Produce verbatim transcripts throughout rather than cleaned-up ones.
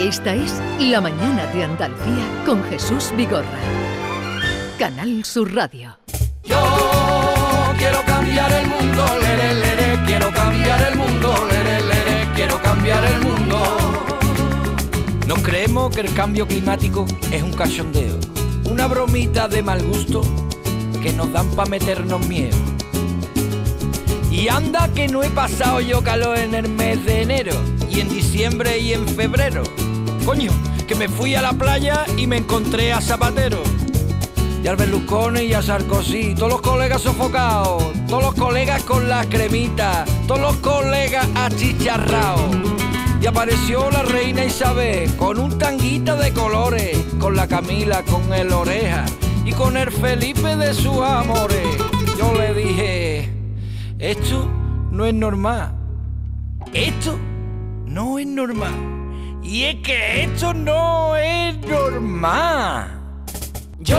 Esta es La Mañana de Andalucía con Jesús Vigorra. Canal Sur Radio. Yo quiero cambiar el mundo, lere, lere, quiero cambiar el mundo, lere, lere, quiero cambiar el mundo. Nos creemos que el cambio climático es un cachondeo, una bromita de mal gusto que nos dan para meternos miedo. Y anda que no he pasado yo calor en el mes de enero, y en diciembre y en febrero. Coño, que me fui a la playa y me encontré a Zapatero, y al Berlusconi y a Sarkozy, todos los colegas sofocados, todos los colegas con las cremitas, todos los colegas achicharrados. Y apareció la reina Isabel con un tanguita de colores, con la Camila, con el Oreja y con el Felipe de sus amores. Yo le dije, esto no es normal, esto no es normal, y es que esto no es normal. Yo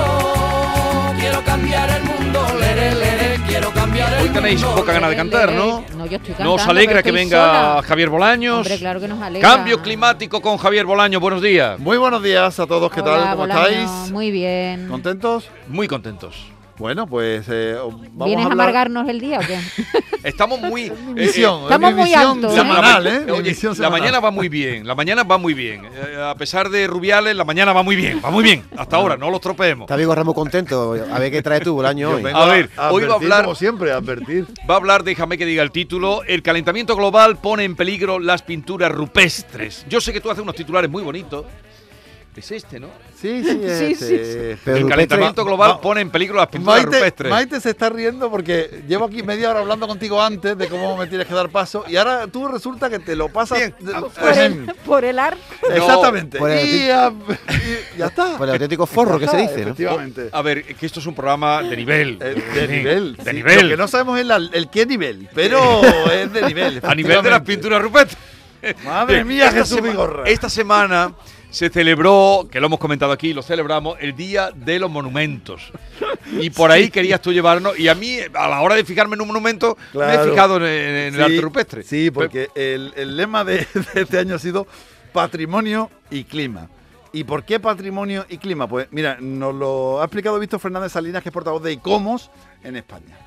quiero cambiar el mundo, lere, lere, quiero cambiar el mundo. Hoy tenéis poca ganas de cantar, ¿no? No, yo estoy cantando. Nos alegra que venga sola. Javier Bolaños. Hombre, claro que nos alegra. Cambio climático con Javier Bolaños, buenos días. Muy buenos días a todos, ¿qué Hola, tal? ¿Cómo Bolaño, estáis? Muy bien. ¿Contentos? Muy contentos. Bueno, pues eh, vamos ¿Vienes a hablar... amargarnos el día o qué? Estamos muy... eh, misión, estamos muy altos, semanal, ¿eh? La, oye, la semanal. mañana va muy bien, la mañana va muy bien. Eh, a pesar de Rubiales, la mañana va muy bien, va muy bien. Hasta ahora, no los tropeemos. Está Vigo Ramos contento. A ver qué trae tú, Bolaño, hoy. A ver, a hoy va a hablar... Como siempre, a advertir. Va a hablar, déjame que diga el título, el calentamiento global pone en peligro las pinturas rupestres. Yo sé que tú haces unos titulares muy bonitos. Es este, ¿no? Sí, sí, este. sí, sí, sí. El calentamiento global no. pone en peligro las pinturas Maite, rupestres. Maite se está riendo porque llevo aquí media hora hablando contigo antes de cómo me tienes que dar paso y ahora tú resulta que te lo pasas... Bien, por, el, por el ar. Exactamente. No, por el y, ya, y ya está. Por el auténtico forro que se dice, efectivamente. ¿No? A ver, que esto es un programa de nivel. Eh, de, de nivel. De sí, nivel. Lo que no sabemos es el, el qué nivel, pero es de nivel. A nivel de las pinturas rupestres. Madre mía, Jesús Vigorra. Esta semana... se celebró, que lo hemos comentado aquí, lo celebramos, el Día de los Monumentos. Y por ahí sí. querías tú llevarnos. Y a mí, a la hora de fijarme en un monumento, claro. me he fijado en, en sí, el arte rupestre. Sí, porque Pero, el, el lema de, de este año ha sido patrimonio y clima. ¿Y por qué patrimonio y clima? Pues mira, nos lo ha explicado Víctor Fernández Salinas, que es portavoz de ICOMOS en España.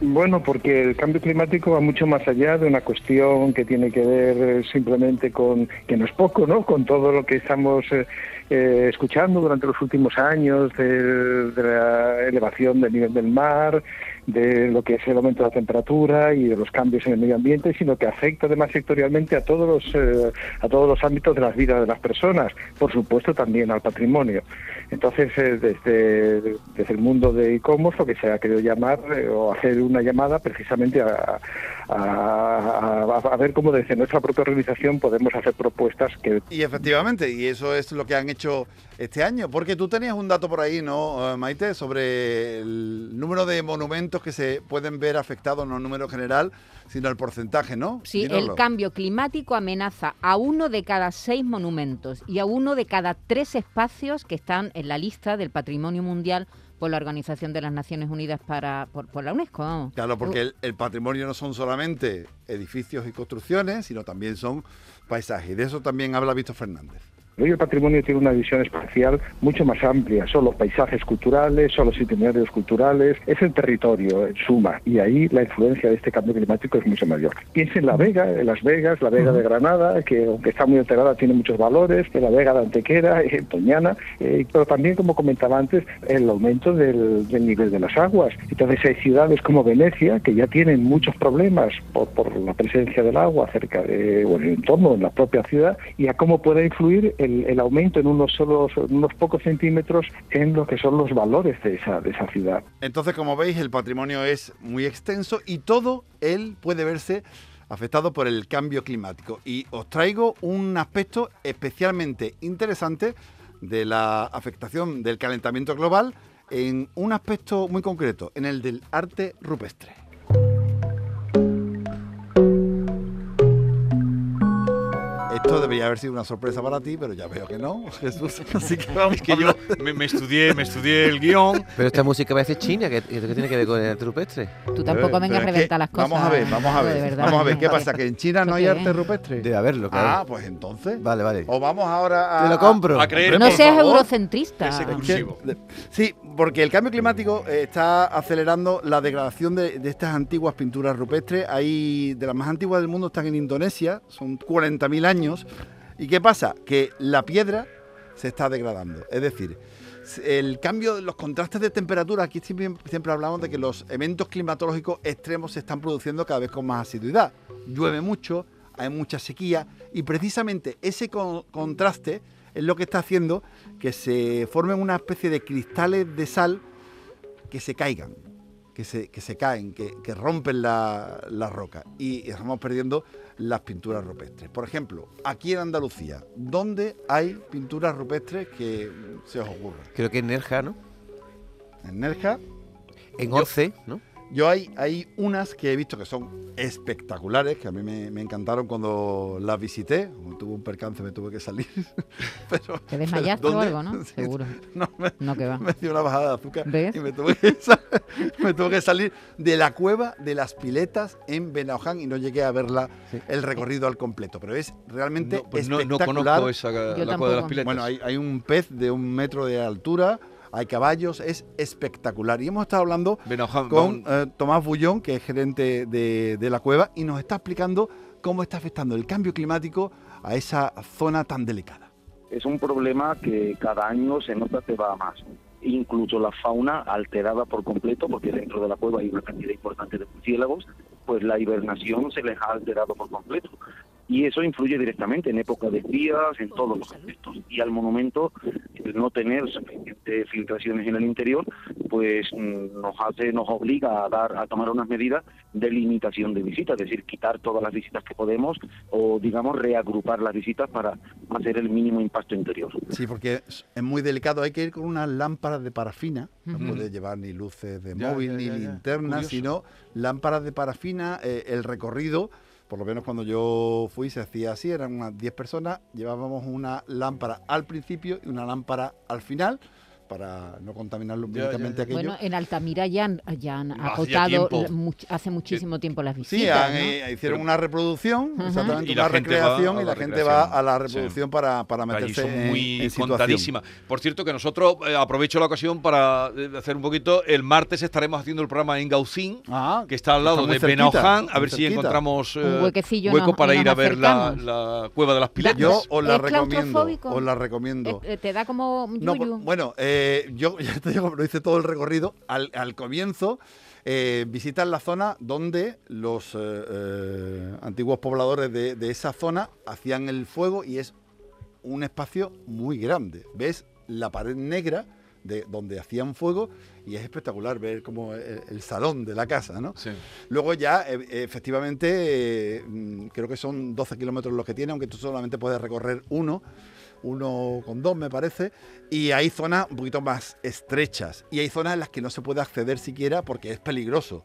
Bueno, porque el cambio climático va mucho más allá de una cuestión que tiene que ver simplemente con, que no es poco, ¿no?, con todo lo que estamos eh, eh, escuchando durante los últimos años de, de la elevación del nivel del mar, de lo que es el aumento de la temperatura y de los cambios en el medio ambiente, sino que afecta además sectorialmente a todos los eh, a todos los ámbitos de las vidas de las personas, por supuesto también al patrimonio. Entonces, eh, desde, desde el mundo de ICOMOS, lo que se ha querido llamar eh, o hacer una llamada precisamente a, a, a, a ver cómo desde nuestra propia organización podemos hacer propuestas que... Y efectivamente, y eso es lo que han hecho este año, porque tú tenías un dato por ahí, ¿no, Maite?, sobre el número de monumentos que se pueden ver afectados, no el número general, sino el porcentaje, ¿no? Sí, Dínoslo. El cambio climático amenaza a uno de cada seis monumentos y a uno de cada tres espacios que están en la lista del Patrimonio Mundial por la Organización de las Naciones Unidas para por, por la UNESCO. ¿No? Claro, porque el, el patrimonio no son solamente edificios y construcciones, sino también son paisajes. Y de eso también habla Víctor Fernández. El patrimonio tiene una visión espacial mucho más amplia, son los paisajes culturales, son los itinerarios culturales, es el territorio en suma, y ahí la influencia de este cambio climático es mucho mayor. Piensa en La Vega, en Las Vegas, la Vega de Granada, que aunque está muy alterada tiene muchos valores, en la Vega de Antequera, en Doñana, eh, pero también, como comentaba antes, el aumento del, del nivel de las aguas. Entonces hay ciudades como Venecia que ya tienen muchos problemas por, por la presencia del agua cerca de, o en el entorno, en la propia ciudad, y a cómo puede influir El, el aumento en unos solos, unos pocos centímetros en lo que son los valores de esa, de esa ciudad. Entonces, como veis, el patrimonio es muy extenso y todo él puede verse afectado por el cambio climático. Y os traigo un aspecto especialmente interesante de la afectación del calentamiento global en un aspecto muy concreto, en el del arte rupestre. esto debería haber sido una sorpresa para ti, pero ya veo que no, Jesús. Así que vamos. Es que yo me, me estudié, me estudié el guión. Pero esta música parece china, que, que tiene que ver con el rupestre. Tú tampoco vengas a reventar las cosas. Vamos a ver, vamos a ver. Verdad, vamos a ver, ¿qué pasa? ¿Que en China no hay arte rupestre? Debe haberlo, claro. Ah, pues entonces. Vale, vale. O vamos ahora a. Te lo compro. A creer, no seas favor, eurocentrista. Ese cursivo. Sí, porque el cambio climático está acelerando la degradación de, de estas antiguas pinturas rupestres. Hay de las más antiguas del mundo, están en Indonesia, son cuarenta mil años. ¿Y qué pasa? Que la piedra se está degradando. Es decir, el cambio, los contrastes de temperatura, aquí siempre, siempre hablamos de que los eventos climatológicos extremos se están produciendo cada vez con más asiduidad. Llueve mucho, hay mucha sequía y precisamente ese con, contraste es lo que está haciendo que se formen una especie de cristales de sal que se caigan, que se, que se caen, que, que rompen la, la roca y estamos perdiendo las pinturas rupestres. Por ejemplo, aquí en Andalucía, ¿dónde hay pinturas rupestres que se os ocurra? Creo que en Nerja, ¿no? En Nerja. En Orce, ¿no? Yo hay, hay unas que he visto que son espectaculares, que a mí me, me encantaron cuando las visité. Como tuve un percance, me tuve que salir. Pero, ¿te desmayaste o algo, no? Sí, seguro. No, me, no que va. Me dio una bajada de azúcar. ¿Ves? Y me tuve, que me tuve que salir de la Cueva de las Piletas en Benaoján y no llegué a verla sí. el recorrido al completo. Pero es realmente no, pues espectacular. No, no conozco esa, la Yo Cueva tampoco. De las Piletas. Bueno, hay, hay un pez de un metro de altura. Hay caballos, es espectacular. Y hemos estado hablando Benaoján, con eh, Tomás Bullón, que es gerente de, de la cueva, y nos está explicando cómo está afectando el cambio climático a esa zona tan delicada. Es un problema que cada año se nota que va más. Incluso la fauna alterada por completo, porque dentro de la cueva hay una cantidad importante de murciélagos, pues la hibernación se les ha alterado por completo. Y eso influye directamente en época de crías, en todos los aspectos. Y al monumento, no tener suficientes filtraciones en el interior, pues nos hace, nos obliga a dar, a tomar unas medidas de limitación de visitas, es decir, quitar todas las visitas que podemos o, digamos, reagrupar las visitas para hacer el mínimo impacto interior. Sí, porque es muy delicado, hay que ir con unas lámparas de parafina, no uh-huh. puede llevar ni luces de ya, móvil, ya, ni ya, linternas, ya. sino lámparas de parafina, eh, el recorrido. Por lo menos cuando yo fui se hacía así, eran unas diez personas, llevábamos una lámpara al principio y una lámpara al final para no contaminar lumínicamente aquello. Bueno, en Altamira ya han, ya han no, acotado much, hace muchísimo tiempo las visitas. Sí, han, ¿no? hicieron Pero, una reproducción, uh-huh. exactamente, y una recreación, y la gente va a la reproducción sí. para, para meterse son en, muy en situación. Contadísima. Por cierto, que nosotros, eh, aprovecho la ocasión para hacer un poquito, el martes estaremos haciendo el programa en Gaucín, ah, que está al lado está de Benaoján, a ver si cerquita. encontramos eh, un huequecillo hueco nos, para ir a ver la, la Cueva de las Piletas. Yo os la recomiendo, os la recomiendo. Te da como yuyu. Bueno, eh, Eh, yo ya te digo, lo hice todo el recorrido. Al, al comienzo, eh, visitan la zona donde los eh, eh, antiguos pobladores de, de esa zona hacían el fuego y es un espacio muy grande. ¿Ves la pared negra de donde hacían fuego? Y es espectacular ver como el, el salón de la casa, ¿no? Sí. Luego ya, eh, efectivamente, eh, creo que son doce kilómetros los que tiene, aunque tú solamente puedes recorrer uno. Uno con dos, me parece, y hay zonas un poquito más estrechas y hay zonas en las que no se puede acceder siquiera porque es peligroso.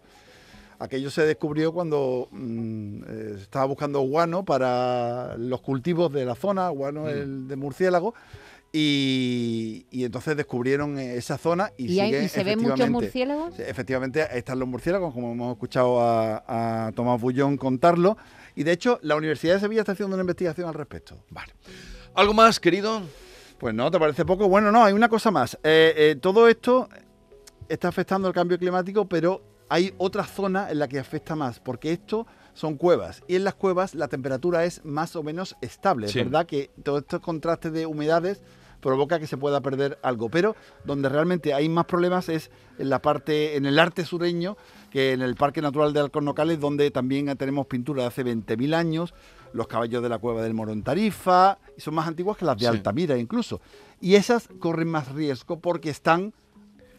Aquello se descubrió cuando mmm, estaba buscando guano para los cultivos de la zona, guano mm. el de murciélago, y, y entonces descubrieron esa zona. ¿Y, ¿Y, siguen, ¿y se ven muchos murciélagos? Efectivamente, están los murciélagos, como hemos escuchado a, a Tomás Bullón contarlo, y de hecho la Universidad de Sevilla está haciendo una investigación al respecto. Vale. ¿Algo más, querido? Pues no, ¿te parece poco? Bueno, no, hay una cosa más. Eh, eh, todo esto está afectando al cambio climático, pero hay otra zona en la que afecta más, porque esto son cuevas, y en las cuevas la temperatura es más o menos estable. Sí. Es verdad que todos estos contrastes de humedades provoca que se pueda perder algo, pero donde realmente hay más problemas es en la parte, en el arte sureño, que en el Parque Natural de Alcornocales, donde también tenemos pintura de hace veinte mil años, los caballos de la Cueva del Moro en Tarifa, y son más antiguas que las de sí. Altamira incluso. Y esas corren más riesgo porque están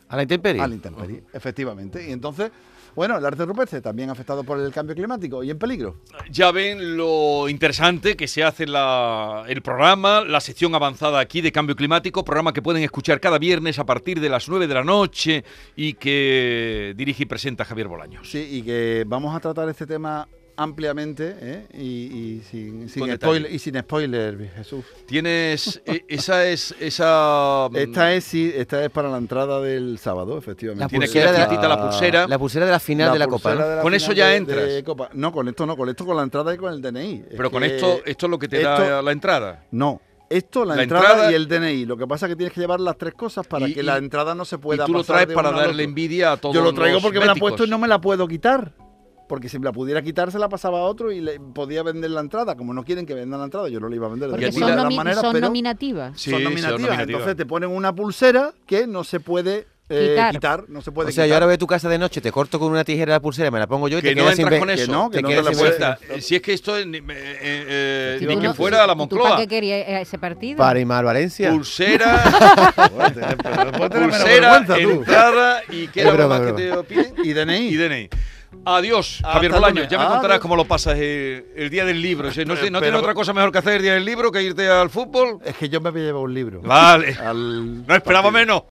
a la intemperie. A la intemperie, uh-huh. efectivamente. Y entonces, bueno, el arte rupestre también afectado por el cambio climático y en peligro. Ya ven lo interesante que se hace la, el programa, la sección avanzada aquí de cambio climático, programa que pueden escuchar cada viernes a partir de las nueve de la noche y que dirige y presenta Javier Bolaños. Sí, y que vamos a tratar este tema ampliamente, ¿eh? y, y, sin, sin spoiler, y sin spoiler, Jesús. Tienes... esa es... esa Esta es sí, esta es para la entrada del sábado, efectivamente. La Tienes que la, la, la pulsera. La pulsera de la final la de la Copa. ¿No? De la ¿Con eso ya de, entras? De Copa. No, con esto no, con esto con la entrada y con el D N I. Pero es con esto, esto es lo que te esto, da la entrada. No. Esto, la, la entrada, entrada y el D N I. Lo que pasa es que tienes que llevar las tres cosas para y, que y, la entrada no se pueda pasar. Y tú pasar lo traes para darle envidia a todos los Yo lo traigo los porque médicos. Me la he puesto y no me la puedo quitar. Porque si me la pudiera quitar, se la pasaba a otro y le podía vender la entrada. Como no quieren que vendan la entrada, yo no le iba a vender. Porque son, de nomi maneras, son, pero nominativas. Sí, son nominativas. Son nominativas. Entonces te ponen una pulsera que no se puede... Eh, quitar. quitar, no se puede quitar. O sea, quitar. Yo ahora voy a tu casa de noche, te corto con una tijera la pulsera, me la pongo yo y que te no quedas sin ver. Que no, que te no, no te la puedes. Si es que esto es eh, eh, si ni que no, fuera a la Moncloa. ¿Para qué quería ese partido? Para Imar Valencia. Pulsera, pulsera, entrada y qué era más que te piden. Y D N I. Y D N I. Adiós, Hasta Javier Bolaños. Ya me Adiós. contarás cómo lo pasas eh, el día del libro. O sea, no, pero, no tiene otra cosa mejor que hacer el día del libro que irte al fútbol. Es que yo me había llevado un libro. Vale. Al... No esperaba menos.